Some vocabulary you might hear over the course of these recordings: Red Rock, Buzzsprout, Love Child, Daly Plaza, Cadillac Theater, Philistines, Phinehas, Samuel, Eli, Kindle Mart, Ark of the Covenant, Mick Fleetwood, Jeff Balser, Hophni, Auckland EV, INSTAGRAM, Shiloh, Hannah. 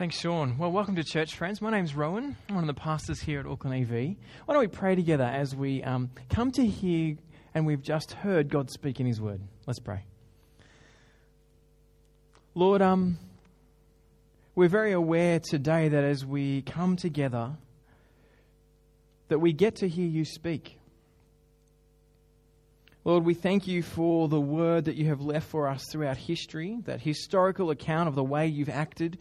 Thanks, Sean. Well, welcome to church, friends. My name's Rowan. I'm one of the pastors here at Auckland EV. Why don't we pray together as we come to hear and we've just heard God speak in His Word. Let's pray. Lord, we're very aware today that as we come together, that we get to hear You speak. Lord, we thank You for the word that You have left for us throughout history, that historical account of the way You've acted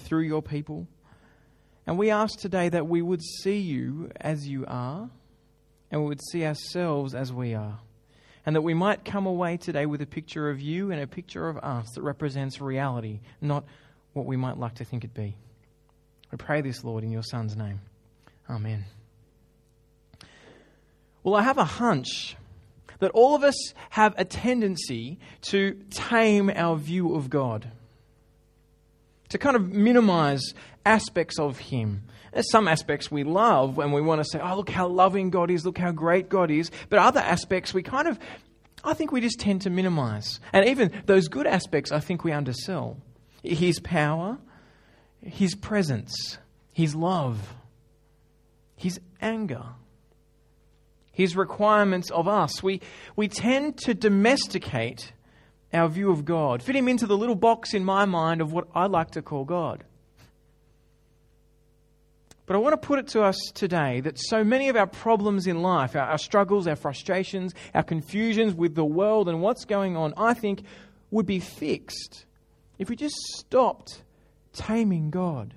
through Your people. And we ask today that we would see You as You are, and we would see ourselves as we are, and that we might come away today with a picture of You and a picture of us that represents reality, not what we might like to think it be. We pray this, Lord, in Your Son's name. Amen. Well, I have a hunch that all of us have a tendency to tame our view of God, to kind of minimize aspects of Him. There's some aspects we love and we want to say, oh, look how loving God is, look how great God is. But other aspects we kind of, I think we just tend to minimize. And even those good aspects, I think we undersell. His power, His presence, His love, His anger, His requirements of us. We tend to domesticate our view of God, fit Him into the little box in my mind of what I like to call God. But I want to put it to us today that so many of our problems in life, our struggles, our frustrations, our confusions with the world and what's going on, I think would be fixed if we just stopped taming God.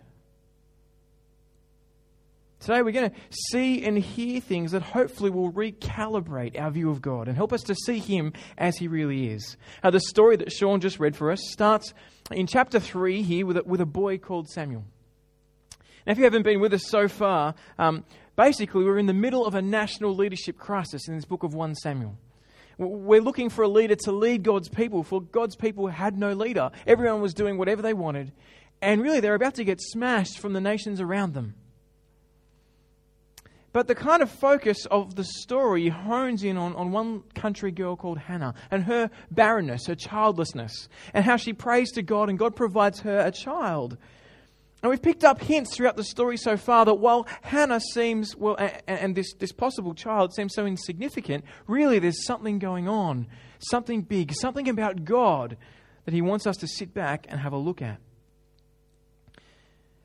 Today we're going to see and hear things that hopefully will recalibrate our view of God and help us to see Him as He really is. Now, the story that Sean just read for us starts in chapter 3 here with a boy called Samuel. Now, if you haven't been with us so far, basically we're in the middle of a national leadership crisis in this book of 1 Samuel. We're looking for a leader to lead God's people, for God's people had no leader. Everyone was doing whatever they wanted, and really they're about to get smashed from the nations around them. But the kind of focus of the story hones in on one country girl called Hannah and her barrenness, her childlessness, and how she prays to God and God provides her a child. And we've picked up hints throughout the story so far that while Hannah seems, this possible child seems so insignificant, really there's something going on, something big, something about God that He wants us to sit back and have a look at.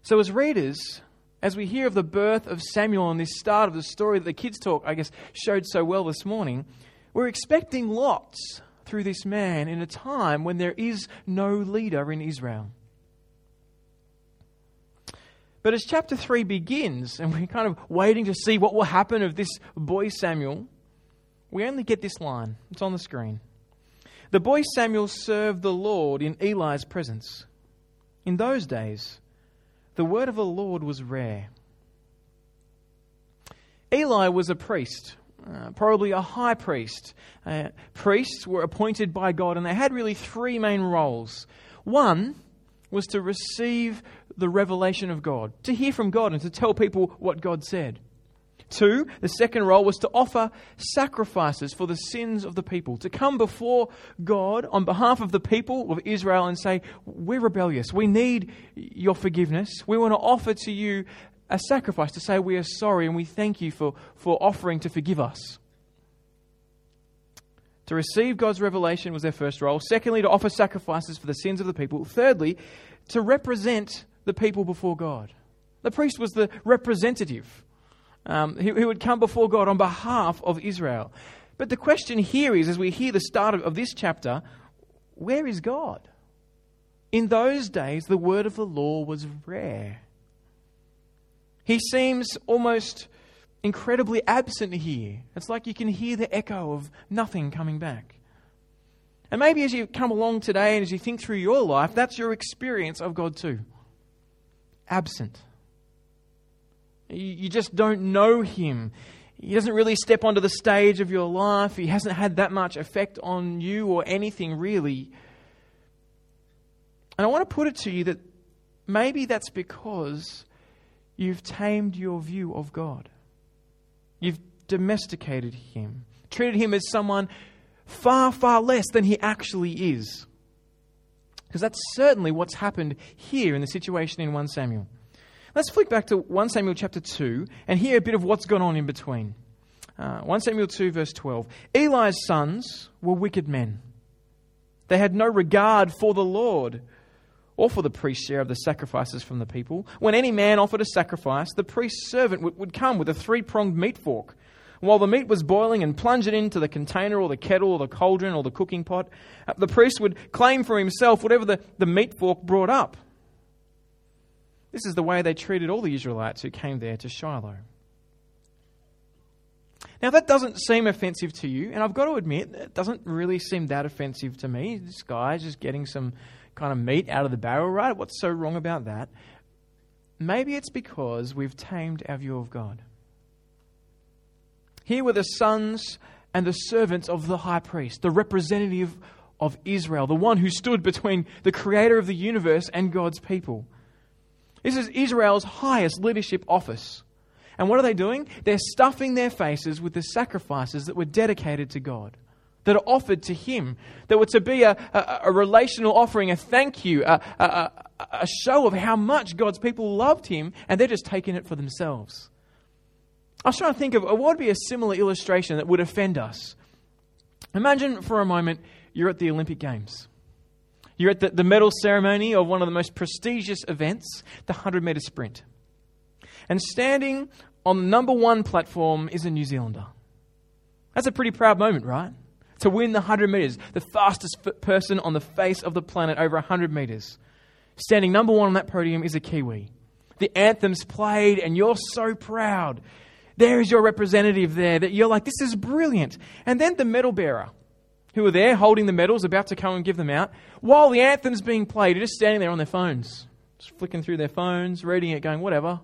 So as readers, as we hear of the birth of Samuel and this start of the story that the kids talk, I guess, showed so well this morning, we're expecting lots through this man in a time when there is no leader in Israel. But as chapter 3 begins, and we're kind of waiting to see what will happen of this boy Samuel, we only get this line. It's on the screen. The boy Samuel served the Lord in Eli's presence. In those days, the word of the Lord was rare. Eli was a priest, probably a high priest. Priests were appointed by God, and they had really three main roles. One was to receive the revelation of God, to hear from God and to tell people what God said. Two, the second role was to offer sacrifices for the sins of the people, to come before God on behalf of the people of Israel and say, we're rebellious, we need Your forgiveness, we want to offer to You a sacrifice to say we are sorry and we thank You for offering to forgive us. To receive God's revelation was their first role. Secondly, to offer sacrifices for the sins of the people. Thirdly, to represent the people before God. The priest was the representative. He would come before God on behalf of Israel. But the question here is, as we hear the start of this chapter, where is God? In those days, the word of the law was rare. He seems almost incredibly absent here. It's like you can hear the echo of nothing coming back. And maybe as you come along today and as you think through your life, that's your experience of God too. Absent. You just don't know Him. He doesn't really step onto the stage of your life. He hasn't had that much effect on you or anything really. And I want to put it to you that maybe that's because you've tamed your view of God. You've domesticated Him, treated Him as someone far, far less than He actually is. Because that's certainly what's happened here in the situation in 1 Samuel. Let's flick back to 1 Samuel chapter 2 and hear a bit of what's gone on in between. 1 Samuel 2 verse 12. Eli's sons were wicked men. They had no regard for the Lord or for the priest's share of the sacrifices from the people. When any man offered a sacrifice, the priest's servant would come with a three-pronged meat fork. While the meat was boiling, and plunge it into the container or the kettle or the cauldron or the cooking pot, the priest would claim for himself whatever the meat fork brought up. This is the way they treated all the Israelites who came there to Shiloh. Now, that doesn't seem offensive to you, and I've got to admit, it doesn't really seem that offensive to me. This guy's just getting some kind of meat out of the barrel, right? What's so wrong about that? Maybe it's because we've tamed our view of God. Here were the sons and the servants of the high priest, the representative of Israel, the one who stood between the creator of the universe and God's people. This is Israel's highest leadership office. And what are they doing? They're stuffing their faces with the sacrifices that were dedicated to God, that are offered to Him, that were to be a relational offering, a thank you, a show of how much God's people loved Him, and they're just taking it for themselves. I was trying to think of what would be a similar illustration that would offend us. Imagine for a moment you're at the Olympic Games. You're at the medal ceremony of one of the most prestigious events, the 100-meter sprint. And standing on the number one platform is a New Zealander. That's a pretty proud moment, right? To win the 100 meters, the fastest person on the face of the planet over 100 meters. Standing number one on that podium is a Kiwi. The anthem's played and you're so proud. There is your representative there that you're like, this is brilliant. And then the medal bearer, who are there holding the medals, about to come and give them out, while the anthem's being played, are just standing there on their phones, just flicking through their phones, reading it, going, whatever.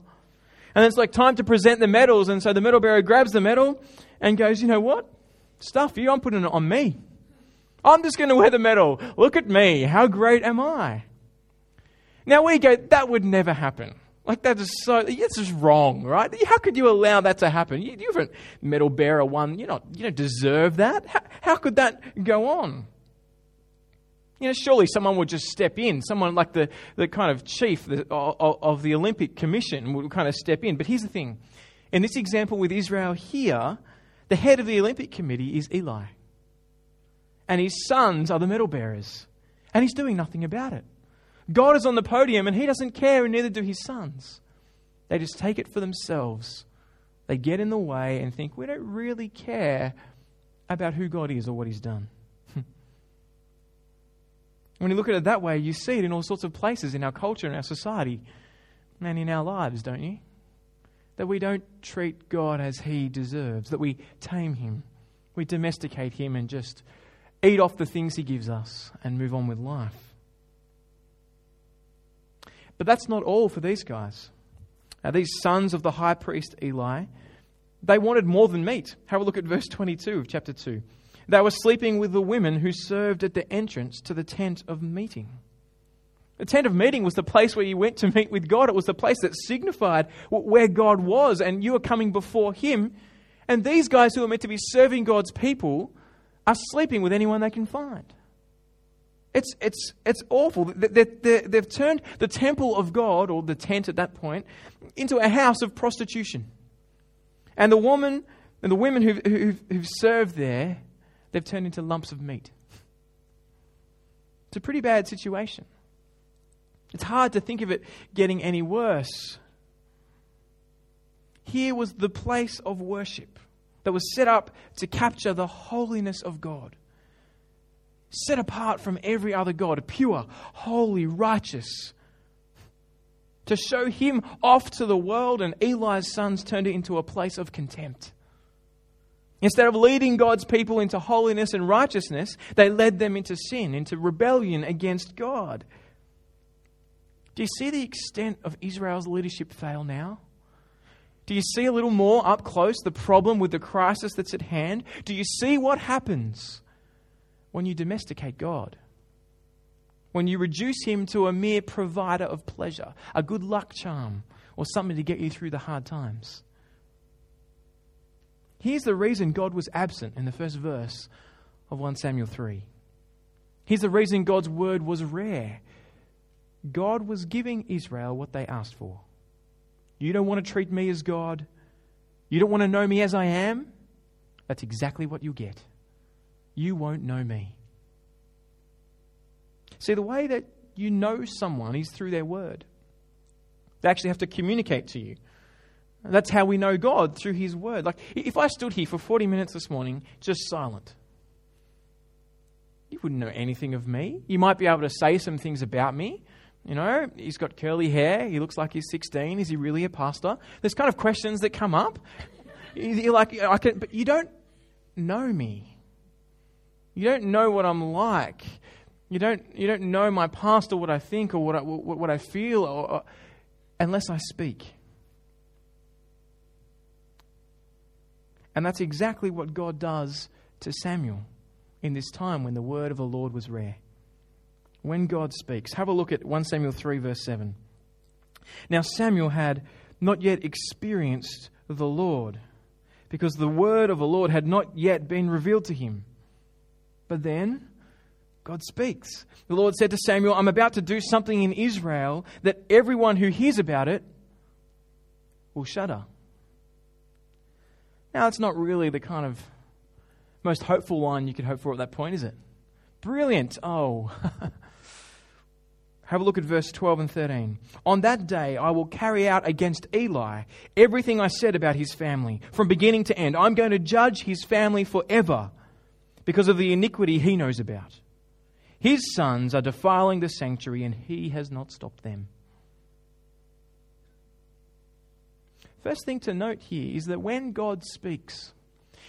And it's like time to present the medals. And so the medal bearer grabs the medal and goes, you know what? Stuff you, I'm putting it on me. I'm just going to wear the medal. Look at me. How great am I? Now we go, that would never happen. Like, that is so, it's just wrong, right? How could you allow that to happen? You haven't medal bearer one. You don't deserve that. How could that go on? You know, surely someone would just step in. Someone like the kind of chief of the Olympic Commission would kind of step in. But here's the thing. In this example with Israel here, the head of the Olympic Committee is Eli. And his sons are the medal bearers. And he's doing nothing about it. God is on the podium and he doesn't care, and neither do his sons. They just take it for themselves. They get in the way and think, we don't really care about who God is or what he's done. When you look at it that way, you see it in all sorts of places in our culture, in our society, and in our lives, don't you? That we don't treat God as He deserves, that we tame Him, we domesticate Him and just eat off the things He gives us and move on with life. But that's not all for these guys. Now, these sons of the high priest Eli, they wanted more than meat. Have a look at verse 22 of chapter 2. They were sleeping with the women who served at the entrance to the tent of meeting. The tent of meeting was the place where you went to meet with God. It was the place that signified where God was, and you were coming before Him. And these guys who are meant to be serving God's people are sleeping with anyone they can find. It's awful. They've turned the temple of God, or the tent at that point, into a house of prostitution. And the women who've served there, they've turned into lumps of meat. It's a pretty bad situation. It's hard to think of it getting any worse. Here was the place of worship that was set up to capture the holiness of God. Set apart from every other god, pure, holy, righteous. To show Him off to the world, and Eli's sons turned it into a place of contempt. Instead of leading God's people into holiness and righteousness, they led them into sin, into rebellion against God. Do you see the extent of Israel's leadership fail now? Do you see a little more up close the problem with the crisis that's at hand? Do you see what happens when you domesticate God? When you reduce Him to a mere provider of pleasure, a good luck charm, or something to get you through the hard times? Here's the reason God was absent in the first verse of 1 Samuel 3. Here's the reason God's word was rare. God was giving Israel what they asked for. You don't want to treat me as God. You don't want to know me as I am. That's exactly what you get. You won't know me. See, the way that you know someone is through their word. They actually have to communicate to you. That's how we know God, through his word. Like, if I stood here for 40 minutes this morning, just silent, you wouldn't know anything of me. You might be able to say some things about me. You know, he's got curly hair. He looks like he's 16. Is he really a pastor? There's kind of questions that come up. You're like, but you don't know me. You don't know what I'm like. You don't know my past or what I think or what I feel or unless I speak. And that's exactly what God does to Samuel in this time when the word of the Lord was rare. When God speaks. Have a look at 1 Samuel 3 verse 7. Now Samuel had not yet experienced the Lord, because the word of the Lord had not yet been revealed to him. But then God speaks. The Lord said to Samuel, I'm about to do something in Israel that everyone who hears about it will shudder. Now, it's not really the kind of most hopeful line you could hope for at that point, is it? Brilliant. Oh. Have a look at verse 12 and 13. On that day, I will carry out against Eli everything I said about his family from beginning to end. I'm going to judge his family forever because of the iniquity he knows about. His sons are defiling the sanctuary and he has not stopped them. First thing to note here is that when God speaks,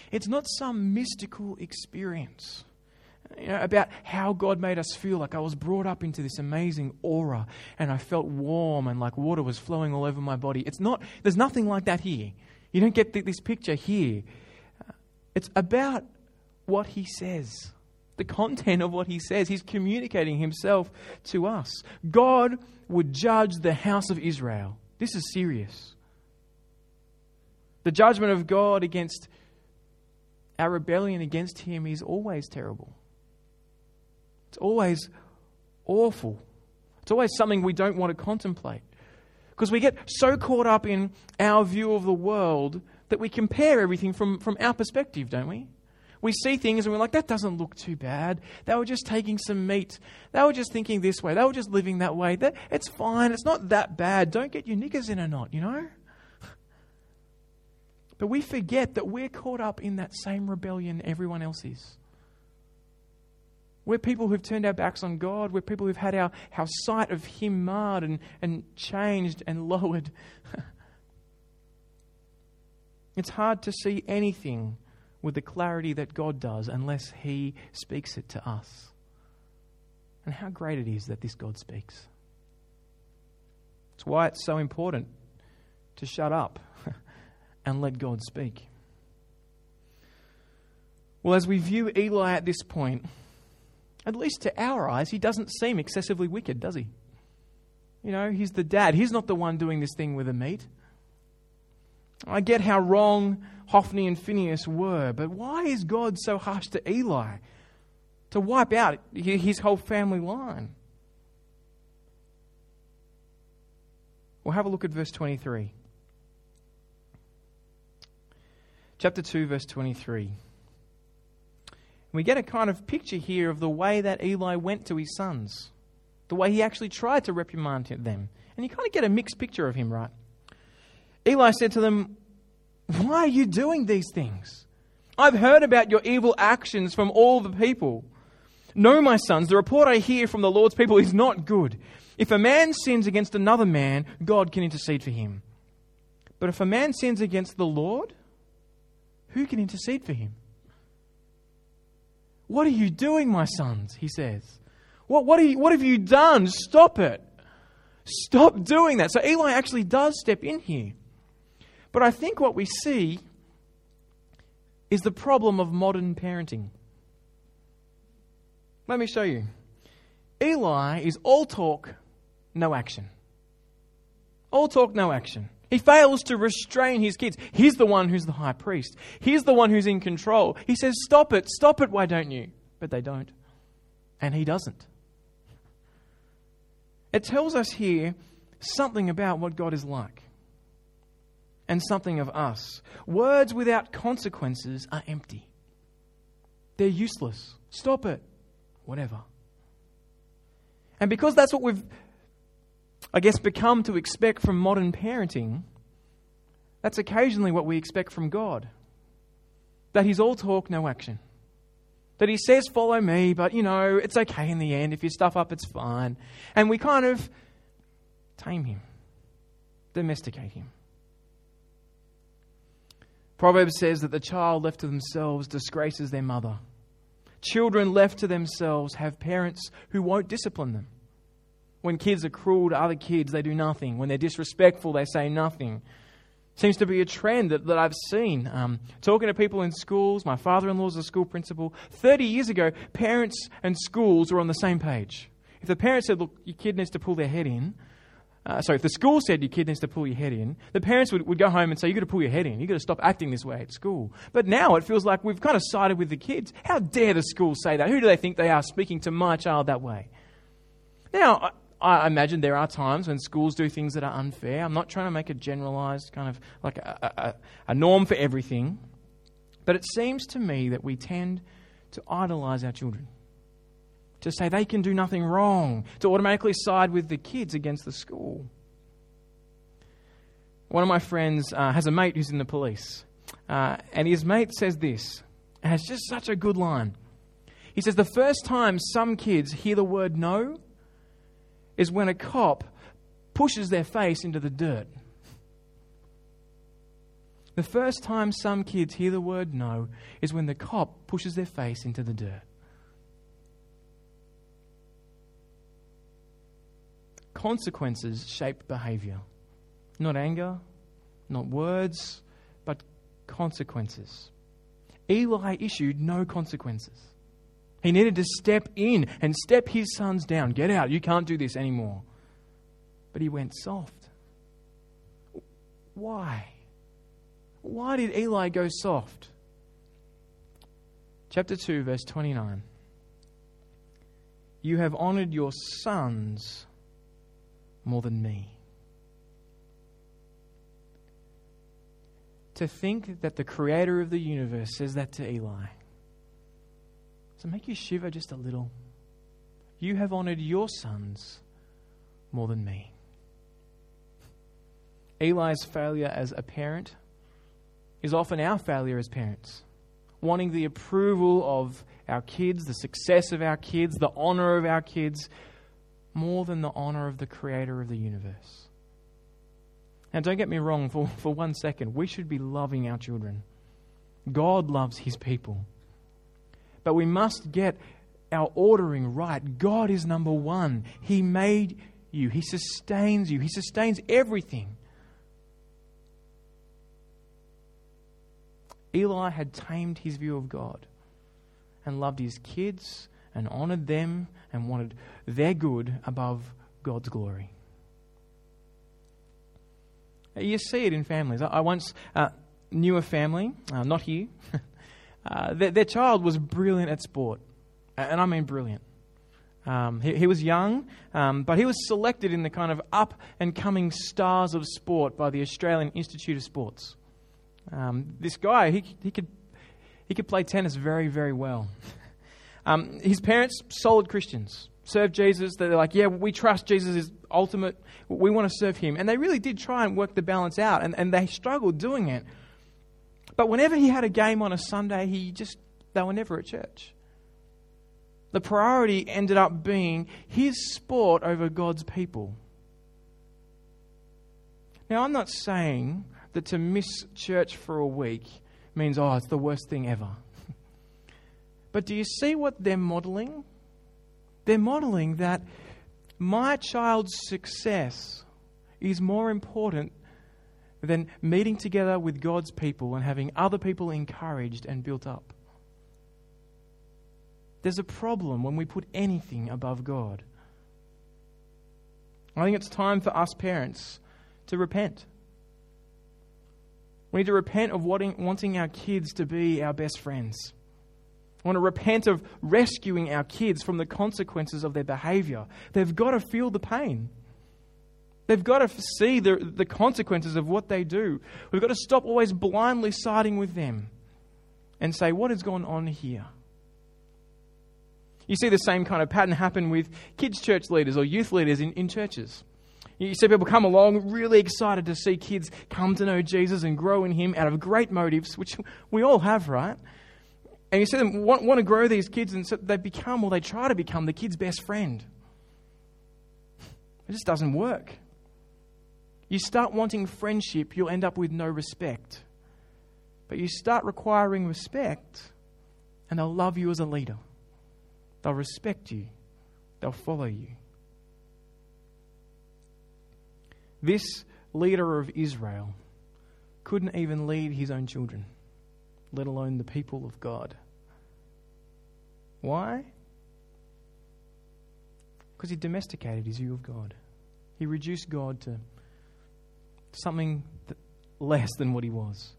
it's not some mystical experience, you know, about how God made us feel. Like I was brought up into this amazing aura and I felt warm and like water was flowing all over my body. It's not, there's nothing like that here. You don't get this picture here. It's about what he says, the content of what he says. He's communicating himself to us. God would judge the house of Israel. This is serious. The judgment of God against our rebellion against him is always terrible. It's always awful. It's always something we don't want to contemplate, because we get so caught up in our view of the world that we compare everything from our perspective, don't we? We see things and we're like, that doesn't look too bad. They were just taking some meat. They were just thinking this way. They were just living that way. It's fine. It's not that bad. Don't get your knickers in a knot, you know? But we forget that we're caught up in that same rebellion everyone else is. We're people who've turned our backs on God. We're people who've had our sight of him marred and changed and lowered. It's hard to see anything with the clarity that God does unless he speaks it to us. And how great it is that this God speaks. It's why it's so important to shut up and let God speak. Well, as we view Eli at this point, at least to our eyes, he doesn't seem excessively wicked, does he? You know, he's the dad. He's not the one doing this thing with the meat. I get how wrong Hophni and Phinehas were, but why is God so harsh to Eli to wipe out his whole family line? Well, have a look at verse 23. Chapter 2, verse 23. We get a kind of picture here of the way that Eli went to his sons, the way he actually tried to reprimand them. And you kind of get a mixed picture of him, right? Eli said to them, why are you doing these things? I've heard about your evil actions from all the people. No, my sons, the report I hear from the Lord's people is not good. If a man sins against another man, God can intercede for him. But if a man sins against the Lord, who can intercede for him? What are you doing, my sons? He says. What have you done? Stop it. Stop doing that. So Eli actually does step in here. But I think what we see is the problem of modern parenting. Let me show you. Eli is all talk, no action. All talk, no action. He fails to restrain his kids. He's the one who's the high priest. He's the one who's in control. He says, stop it, why don't you? But they don't. And he doesn't. It tells us here something about what God is like and something of us. Words without consequences are empty. They're useless. Stop it. Whatever. And because that's what we've, I guess, become to expect from modern parenting, that's occasionally what we expect from God. That he's all talk, no action. That he says, follow me, but, you know, it's okay in the end. If you stuff up, it's fine. And we kind of tame him, domesticate him. Proverbs says that the child left to themselves disgraces their mother. Children left to themselves have parents who won't discipline them. When kids are cruel to other kids, they do nothing. When they're disrespectful, they say nothing. Seems to be a trend that I've seen. Talking to people in schools, my father-in-law's a school principal. 30 years ago, parents and schools were on the same page. If the parents said, look, your kid needs to pull their head in, if the school said your kid needs to pull your head in, the parents would go home and say, you've got to pull your head in. You've got to stop acting this way at school. But now it feels like we've kind of sided with the kids. How dare the school say that? Who do they think they are, speaking to my child that way? Now, I imagine there are times when schools do things that are unfair. I'm not trying to make a generalized kind of like a norm for everything. But it seems to me that we tend to idolize our children, to say they can do nothing wrong, to automatically side with the kids against the school. One of my friends has a mate who's in the police, and his mate says this, and it's just such a good line. He says, the first time some kids hear the word no is when a cop pushes their face into the dirt. The first time some kids hear the word no is when the cop pushes their face into the dirt. Consequences shape behavior. Not anger, not words, but consequences. Eli issued no consequences. He needed to step in and step his sons down. Get out, you can't do this anymore. But he went soft. Why? Why did Eli go soft? Chapter 2, verse 29. You have honored your sons more than me. To think that the creator of the universe says that to Eli. Does it make you shiver just a little? You have honored your sons more than me. Eli's failure as a parent is often our failure as parents, wanting the approval of our kids, the success of our kids, the honor of our kids, more than the honor of the creator of the universe. Now, don't get me wrong for 1 second. We should be loving our children. God loves his people. But we must get our ordering right. God is number one. He made you. He sustains you. He sustains everything. Eli had tamed his view of God and loved his kids and honored them and wanted their good above God's glory. You see it in families. I once knew a family, not here. Their child was brilliant at sport. And I mean brilliant. He was young, but he was selected in the kind of up-and-coming stars of sport by the Australian Institute of Sports. This guy, he could play tennis very, very well. His parents, solid Christians, served Jesus. They're like, yeah, we trust Jesus is ultimate. We want to serve him. And they really did try and work the balance out, and they struggled doing it. But whenever he had a game on a Sunday, they were never at church. The priority ended up being his sport over God's people. Now, I'm not saying that to miss church for a week means, it's the worst thing ever. But do you see what they're modeling? They're modeling that my child's success is more important than meeting together with God's people and having other people encouraged and built up. There's a problem when we put anything above God. I think it's time for us parents to repent. We need to repent of wanting our kids to be our best friends. I want to repent of rescuing our kids from the consequences of their behavior. They've got to feel the pain. They've got to see the consequences of what they do. We've got to stop always blindly siding with them and say, what has gone on here? You see the same kind of pattern happen with kids' church leaders or youth leaders in churches. You see people come along really excited to see kids come to know Jesus and grow in him out of great motives, which we all have, right? And you see them want to grow these kids, and so they become, or they try to become, the kid's best friend. It just doesn't work. You start wanting friendship, you'll end up with no respect. But you start requiring respect, and they'll love you as a leader. They'll respect you. They'll follow you. This leader of Israel couldn't even lead his own children, let alone the people of God. Why? Because he domesticated his view of God. He reduced God to something less than what he was.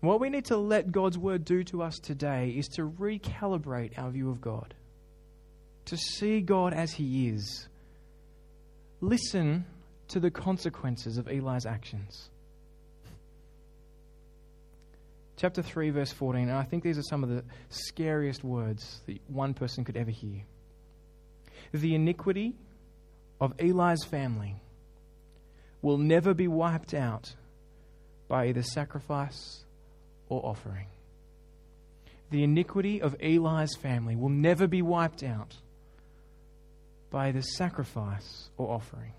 What we need to let God's word do to us today is to recalibrate our view of God, to see God as he is. Listen to the consequences of Eli's actions. Chapter 3, verse 14, and I think these are some of the scariest words that one person could ever hear. The iniquity of Eli's family will never be wiped out by either sacrifice or offering. The iniquity of Eli's family will never be wiped out by either sacrifice or offering.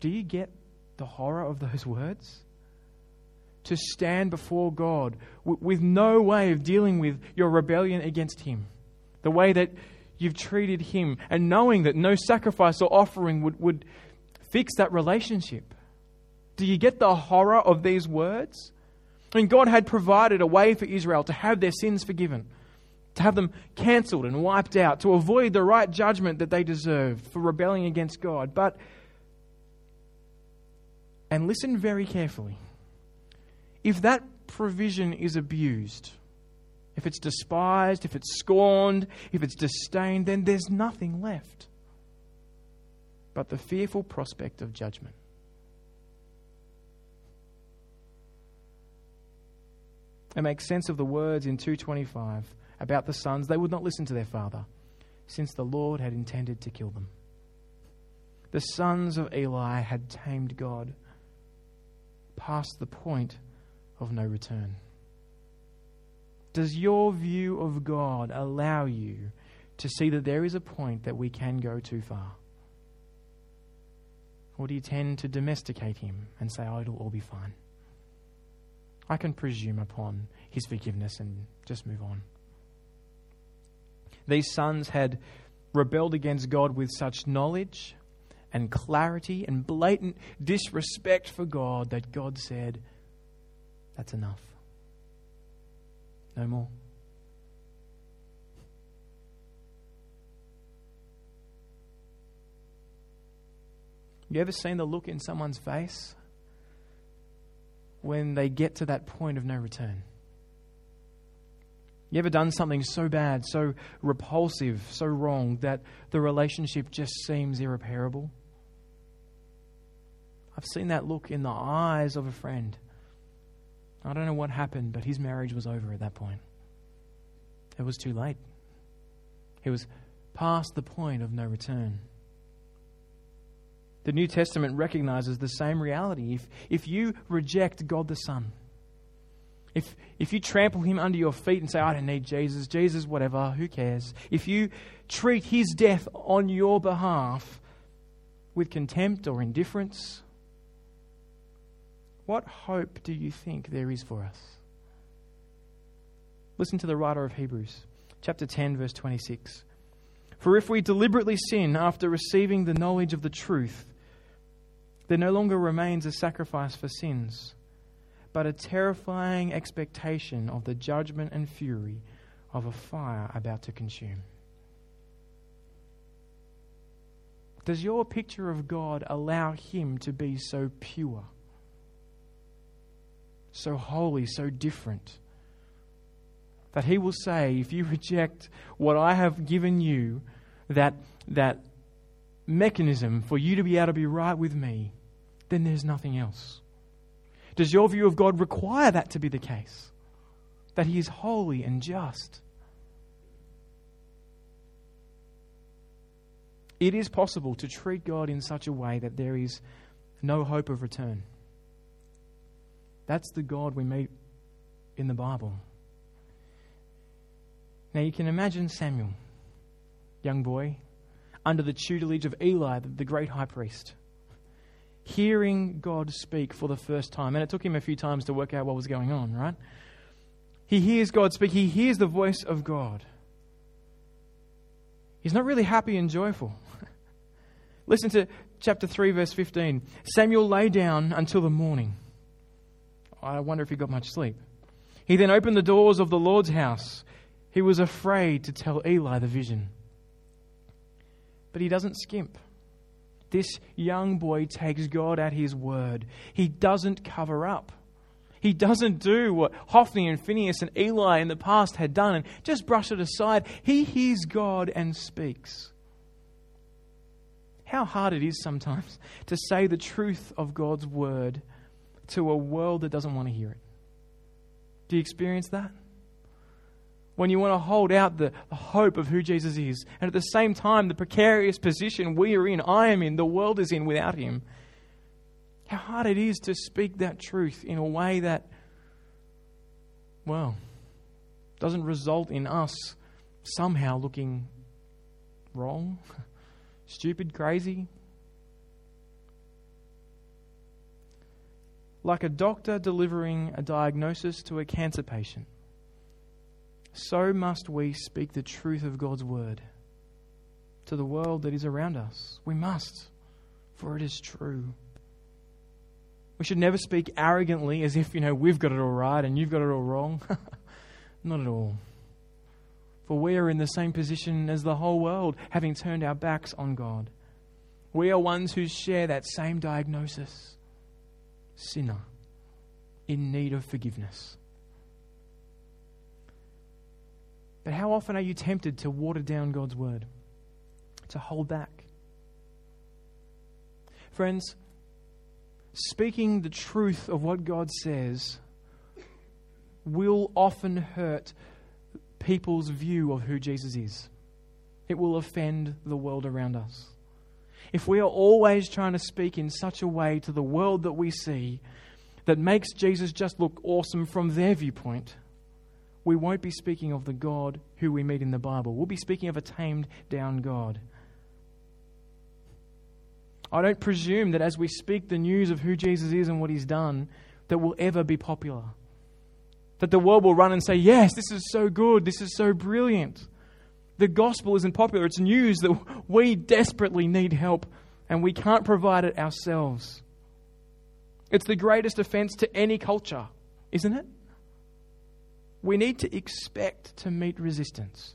Do you get the horror of those words? To stand before God with no way of dealing with your rebellion against him, the way that you've treated him, and knowing that no sacrifice or offering would fix that relationship. Do you get the horror of these words? And God had provided a way for Israel to have their sins forgiven, to have them cancelled and wiped out, to avoid the right judgment that they deserved for rebelling against God. But, and listen very carefully, if that provision is abused, if it's despised, if it's scorned, if it's disdained, then there's nothing left but the fearful prospect of judgment. It makes sense of the words in 2:25 about the sons. They would not listen to their father, since the Lord had intended to kill them. The sons of Eli had tamed God past the point of no return. Does your view of God allow you to see that there is a point that we can go too far? Or do you tend to domesticate him and say, oh, it'll all be fine? I can presume upon his forgiveness and just move on. These sons had rebelled against God with such knowledge and clarity and blatant disrespect for God that God said, that's enough. No more. You ever seen the look in someone's face when they get to that point of no return? You ever done something so bad, so repulsive, so wrong that the relationship just seems irreparable? I've seen that look in the eyes of a friend. I don't know what happened, but his marriage was over at that point. It was too late. He was past the point of no return. The New Testament recognizes the same reality. If you reject God the Son, if you trample him under your feet and say, I don't need Jesus, Jesus, whatever, who cares? If you treat his death on your behalf with contempt or indifference, what hope do you think there is for us? Listen to the writer of Hebrews, chapter 10, verse 26. For if we deliberately sin after receiving the knowledge of the truth, there no longer remains a sacrifice for sins, but a terrifying expectation of the judgment and fury of a fire about to consume. Does your picture of God allow him to be so pure, so holy, so different, that he will say, if you reject what I have given you, that mechanism for you to be able to be right with me, then there's nothing else. Does your view of God require that to be the case? That he is holy and just? It is possible to treat God in such a way that there is no hope of return. That's the God we meet in the Bible. Now you can imagine Samuel, young boy, under the tutelage of Eli, the great high priest, hearing God speak for the first time. And it took him a few times to work out what was going on, right? He hears God speak. He hears the voice of God. He's not really happy and joyful. Listen to chapter 3, verse 15. Samuel lay down until the morning. I wonder if he got much sleep. He then opened the doors of the Lord's house. He was afraid to tell Eli the vision. But he doesn't skimp. This young boy takes God at his word. He doesn't cover up. He doesn't do what Hophni and Phinehas and Eli in the past had done and just brush it aside. He hears God and speaks. How hard it is sometimes to say the truth of God's word to a world that doesn't want to hear it. Do you experience that? When you want to hold out the hope of who Jesus is, and at the same time, the precarious position we are in, I am in, the world is in without him. How hard it is to speak that truth in a way that, well, doesn't result in us somehow looking wrong, stupid, crazy. Like a doctor delivering a diagnosis to a cancer patient, so must we speak the truth of God's word to the world that is around us. We must, for it is true. We should never speak arrogantly as if, we've got it all right and you've got it all wrong. Not at all. For we are in the same position as the whole world, having turned our backs on God. We are ones who share that same diagnosis. Sinner in need of forgiveness. But how often are you tempted to water down God's word? To hold back? Friends, speaking the truth of what God says will often hurt people's view of who Jesus is. It will offend the world around us. If we are always trying to speak in such a way to the world that we see that makes Jesus just look awesome from their viewpoint, we won't be speaking of the God who we meet in the Bible. We'll be speaking of a tamed down God. I don't presume that as we speak the news of who Jesus is and what he's done, that we'll ever be popular. That the world will run and say, yes, this is so good, this is so brilliant. The gospel isn't popular. It's news that we desperately need help and we can't provide it ourselves. It's the greatest offense to any culture, isn't it? We need to expect to meet resistance.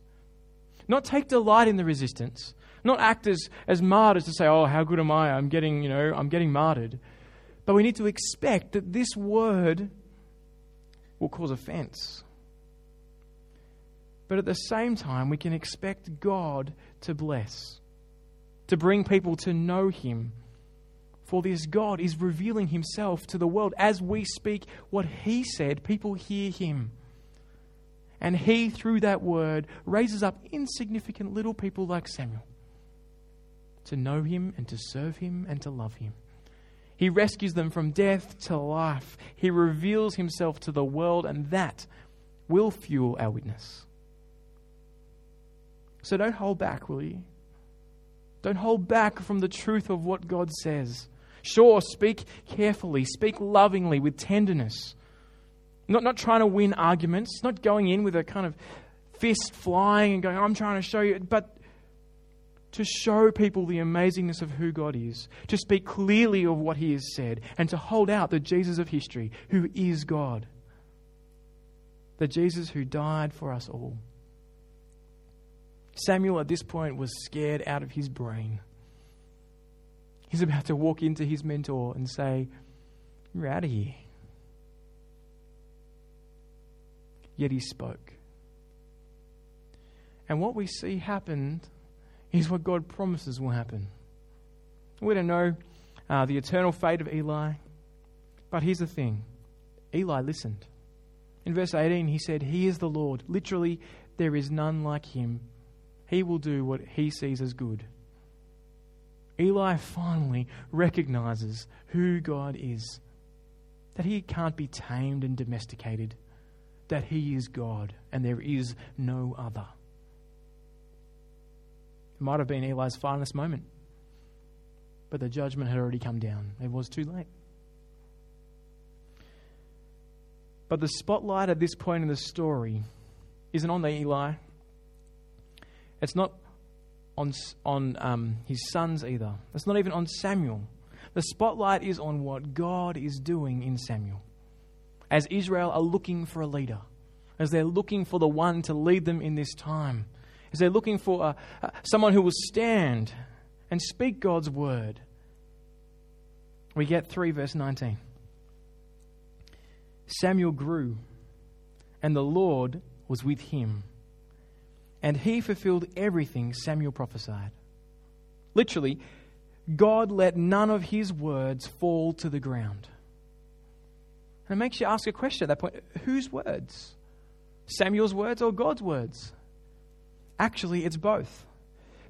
Not take delight in the resistance. Not act as martyrs to say, oh, how good am I? I'm getting martyred. But we need to expect that this word will cause offense. But at the same time, we can expect God to bless, to bring people to know him. For this God is revealing himself to the world. As we speak what he said, people hear him. And he, through that word, raises up insignificant little people like Samuel to know him and to serve him and to love him. He rescues them from death to life. He reveals himself to the world, and that will fuel our witness. So don't hold back, will you? Don't hold back from the truth of what God says. Sure, speak carefully, speak lovingly with tenderness. Not trying to win arguments, not going in with a kind of fist flying and going, I'm trying to show you, but to show people the amazingness of who God is, to speak clearly of what he has said, and to hold out the Jesus of history, who is God, the Jesus who died for us all. Samuel at this point was scared out of his brain. He's about to walk into his mentor and say, you're out of here. Yet he spoke. And what we see happened is what God promises will happen. We don't know the eternal fate of Eli, but here's the thing. Eli listened. In verse 18, he said, "He is the Lord. Literally, there is none like him. He will do what he sees as good." Eli finally recognizes who God is, that he can't be tamed and domesticated, that he is God and there is no other. It might have been Eli's finest moment, but the judgment had already come down. It was too late. But the spotlight at this point in the story isn't on Eli. It's not on his sons either. It's not even on Samuel. The spotlight is on what God is doing in Samuel. As Israel are looking for a leader, as they're looking for the one to lead them in this time, as they're looking for someone who will stand and speak God's word. We get 3 verse 19. Samuel grew, and the Lord was with him, and he fulfilled everything Samuel prophesied. Literally, God let none of his words fall to the ground. And it makes you ask a question at that point. Whose words? Samuel's words or God's words? Actually, it's both.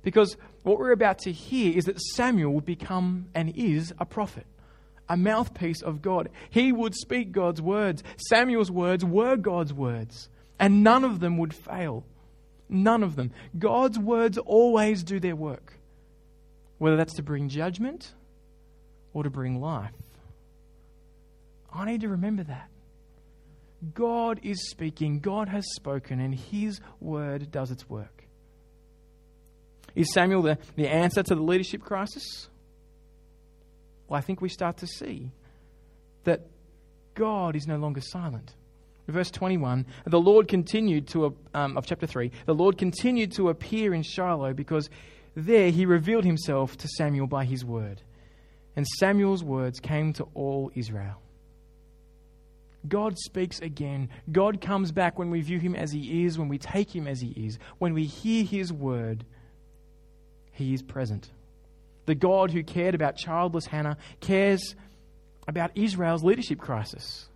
Because what we're about to hear is that Samuel would become and is a prophet, a mouthpiece of God. He would speak God's words. Samuel's words were God's words, and none of them would fail. None of them. God's words always do their work, whether that's to bring judgment or to bring life. I need to remember that. God is speaking, God has spoken, and his word does its work. Is Samuel the answer to the leadership crisis? Well, I think we start to see that God is no longer silent. Verse 21, the Lord continued to, of chapter 3, the Lord continued to appear in Shiloh, because there he revealed himself to Samuel by his word. And Samuel's words came to all Israel. God speaks again. God comes back when we view him as he is, when we take him as he is. When we hear his word, he is present. The God who cared about childless Hannah cares about Israel's leadership crisis.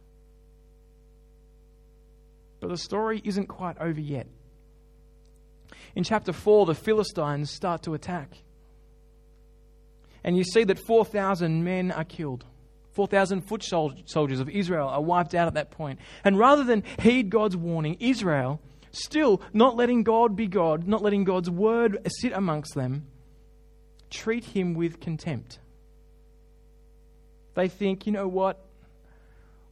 But the story isn't quite over yet. In chapter 4, the Philistines start to attack. And you see that 4,000 men are killed. 4,000 foot soldiers of Israel are wiped out at that point. And rather than heed God's warning, Israel, still not letting God be God, not letting God's word sit amongst them, treat him with contempt. They think, you know what?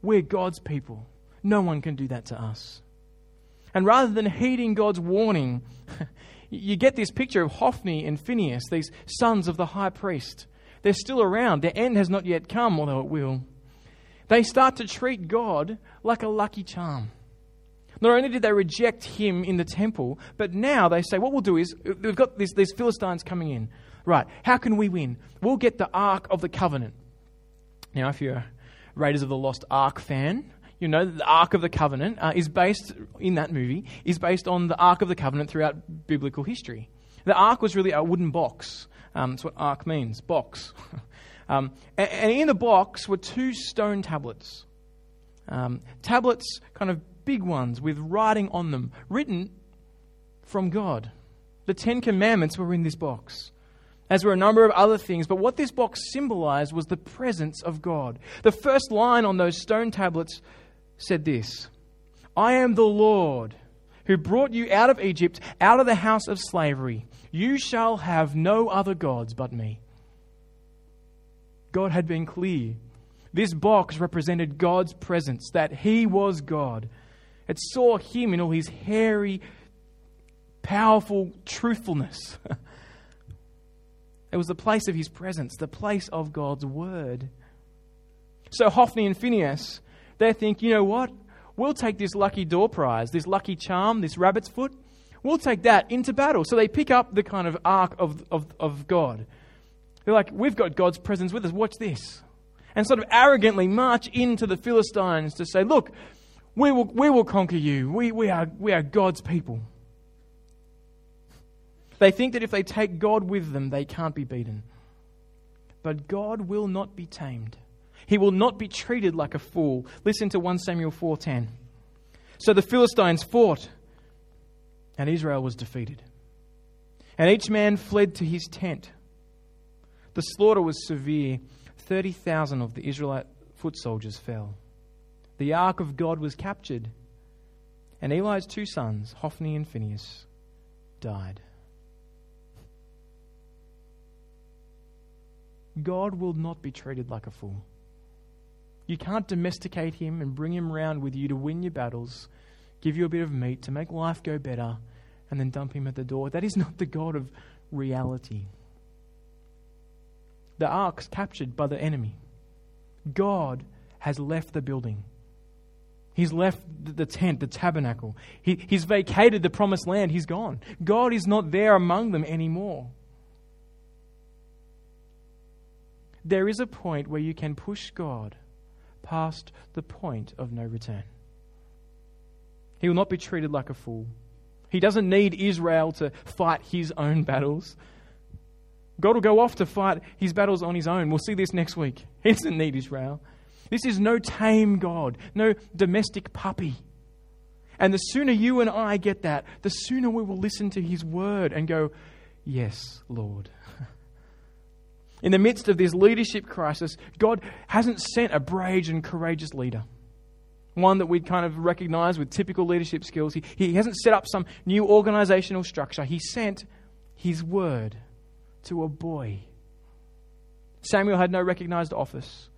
We're God's people. No one can do that to us. And rather than heeding God's warning, you get this picture of Hophni and Phinehas, these sons of the high priest. They're still around. Their end has not yet come, although it will. They start to treat God like a lucky charm. Not only did they reject him in the temple, but now they say, what we'll do is, we've got these Philistines coming in. Right, how can we win? We'll get the Ark of the Covenant. Now, if you're a Raiders of the Lost Ark fan, you know, the Ark of the Covenant is based on the Ark of the Covenant throughout biblical history. The Ark was really a wooden box. That's what Ark means, box. And in the box were 2 stone tablets. Tablets, kind of big ones with writing on them, written from God. The 10 Commandments were in this box, as were a number of other things. But what this box symbolized was the presence of God. The first line on those stone tablets said this: "I am the Lord who brought you out of Egypt, out of the house of slavery. You shall have no other gods but me." God had been clear. This box represented God's presence, that he was God. It saw him in all his hairy, powerful truthfulness. It was the place of his presence, the place of God's word. So Hophni and Phinehas, they think, you know what? We'll take this lucky door prize, this lucky charm, this rabbit's foot. We'll take that into battle. So they pick up the kind of ark of God. They're like, we've got God's presence with us. Watch this. And sort of arrogantly march into the Philistines to say, look, we will conquer you. We are God's people. They think that if they take God with them, they can't be beaten. But God will not be tamed. He will not be treated like a fool. Listen to 1 Samuel 4:10. So the Philistines fought, and Israel was defeated. And each man fled to his tent. The slaughter was severe. 30,000 of the Israelite foot soldiers fell. The ark of God was captured, and Eli's two sons, Hophni and Phinehas, died. God will not be treated like a fool. You can't domesticate him and bring him round with you to win your battles, give you a bit of meat to make life go better, and then dump him at the door. That is not the God of reality. The ark's captured by the enemy. God has left the building. He's left the tent, the tabernacle. He's vacated the promised land. He's gone. God is not there among them anymore. There is a point where you can push God past the point of no return. He will not be treated like a fool. He doesn't need Israel to fight his own battles. God will go off to fight his battles on his own. We'll see this next week. He doesn't need Israel. This is no tame God, no domestic puppy. And the sooner you and I get that, the sooner we will listen to his word and go, yes, Lord. In the midst of this leadership crisis, God hasn't sent a brave and courageous leader, one that we'd kind of recognize with typical leadership skills. He hasn't set up some new organizational structure. He sent his word to a boy. Samuel had no recognized office.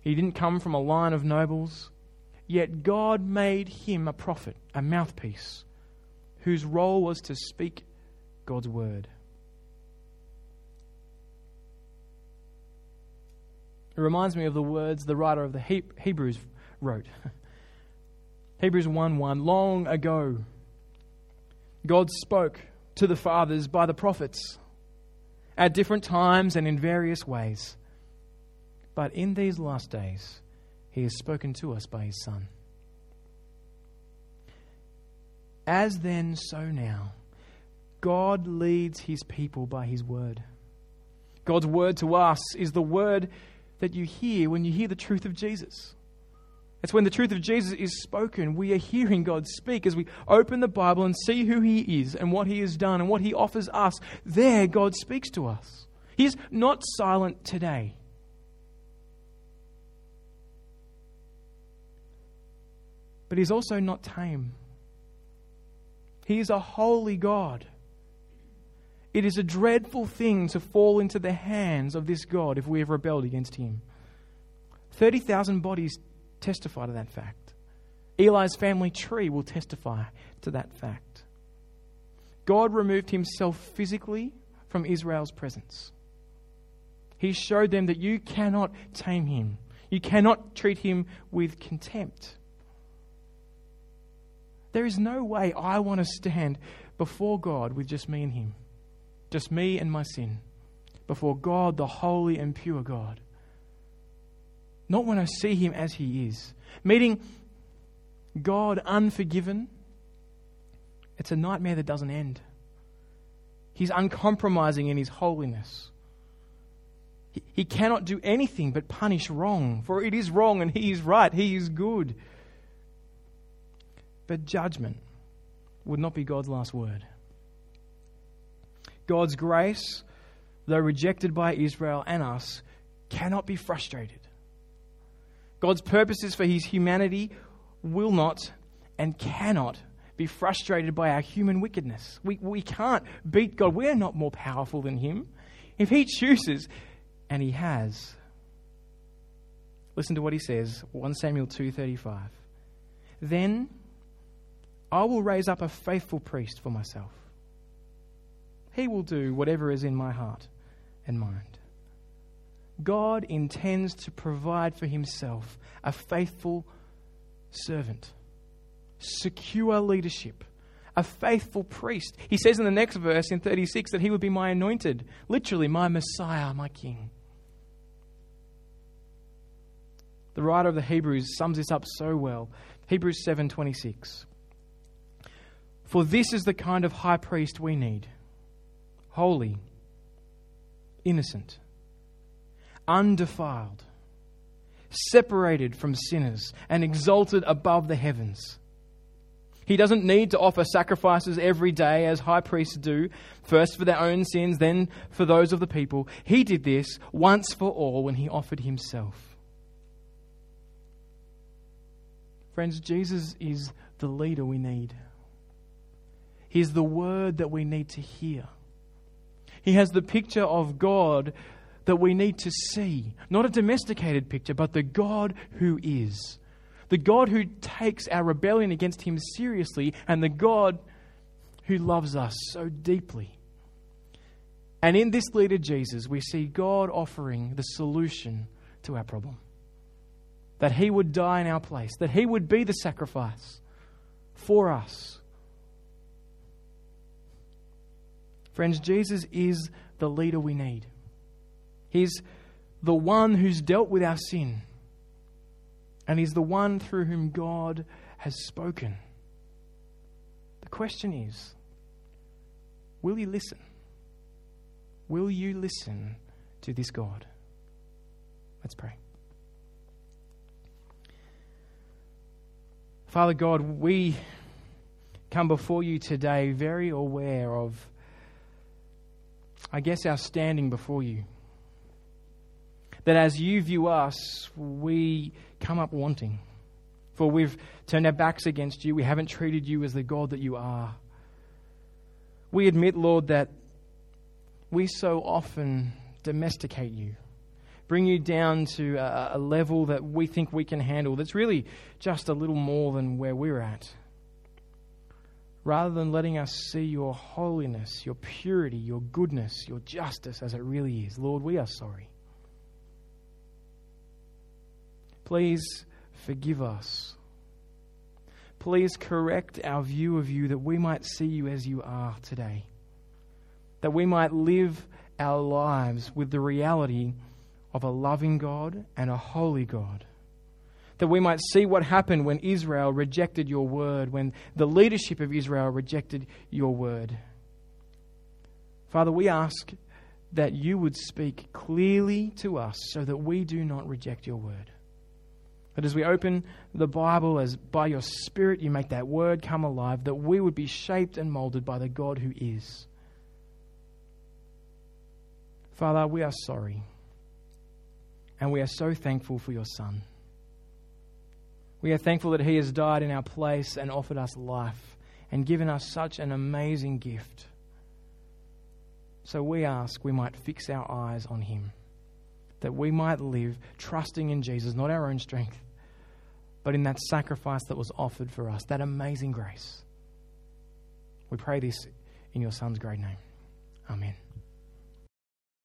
He didn't come from a line of nobles. Yet God made him a prophet, a mouthpiece, whose role was to speak God's word. It reminds me of the words the writer of the Hebrews wrote. Hebrews 1:1, long ago, God spoke to the fathers by the prophets at different times and in various ways. But in these last days, he has spoken to us by his Son. As then, so now, God leads his people by his word. God's word to us is the word that you hear when you hear the truth of Jesus. It's when the truth of Jesus is spoken, we are hearing God speak. As we open the Bible and see who he is and what he has done and what he offers us, there God speaks to us. He's not silent today. But he's also not tame. He is a holy God. It is a dreadful thing to fall into the hands of this God if we have rebelled against him. 30,000 bodies testify to that fact. Eli's family tree will testify to that fact. God removed himself physically from Israel's presence. He showed them that you cannot tame him. You cannot treat him with contempt. There is no way I want to stand before God with just me and him. Just me and my sin. Before God, the holy and pure God. Not when I see him as he is. Meeting God unforgiven, it's a nightmare that doesn't end. He's uncompromising in his holiness. He cannot do anything but punish wrong, for it is wrong and he is right, he is good. But judgment would not be God's last word. God's grace, though rejected by Israel and us, cannot be frustrated. God's purposes for his humanity will not and cannot be frustrated by our human wickedness. We can't beat God. We're not more powerful than him. If he chooses, and he has. Listen to what he says, 1 Samuel 2:35. Then I will raise up a faithful priest for myself. He will do whatever is in my heart and mind. God intends to provide for himself a faithful servant, secure leadership, a faithful priest. He says in the next verse, in 36, that he would be my anointed, literally my Messiah, my King. The writer of the Hebrews sums this up so well. Hebrews 7:26. For this is the kind of high priest we need, holy, innocent, undefiled, separated from sinners and exalted above the heavens. He doesn't need to offer sacrifices every day as high priests do, first for their own sins, then for those of the people. He did this once for all when he offered himself. Friends, Jesus is the leader we need. He is the word that we need to hear. He has the picture of God that we need to see. Not a domesticated picture, but the God who is. The God who takes our rebellion against him seriously, and the God who loves us so deeply. And in this leader, Jesus, we see God offering the solution to our problem. That he would die in our place, that he would be the sacrifice for us. Friends, Jesus is the leader we need. He's the one who's dealt with our sin. And he's the one through whom God has spoken. The question is, will you listen? Will you listen to this God? Let's pray. Father God, we come before you today very aware of, I guess, our standing before you. That as you view us, we come up wanting. For we've turned our backs against you. We haven't treated you as the God that you are. We admit, Lord, that we so often domesticate you, bring you down to a level that we think we can handle, that's really just a little more than where we're at. Rather than letting us see your holiness, your purity, your goodness, your justice as it really is. Lord, we are sorry. Please forgive us. Please correct our view of you, that we might see you as you are today. That we might live our lives with the reality of a loving God and a holy God. That we might see what happened when Israel rejected your word, when the leadership of Israel rejected your word. Father, we ask that you would speak clearly to us so that we do not reject your word. That as we open the Bible, as by your Spirit you make that word come alive, that we would be shaped and molded by the God who is. Father, we are sorry. And we are so thankful for your Son. We are thankful that he has died in our place and offered us life and given us such an amazing gift. So we ask we might fix our eyes on him. That we might live trusting in Jesus, not our own strength, but in that sacrifice that was offered for us, that amazing grace. We pray this in your Son's great name. Amen.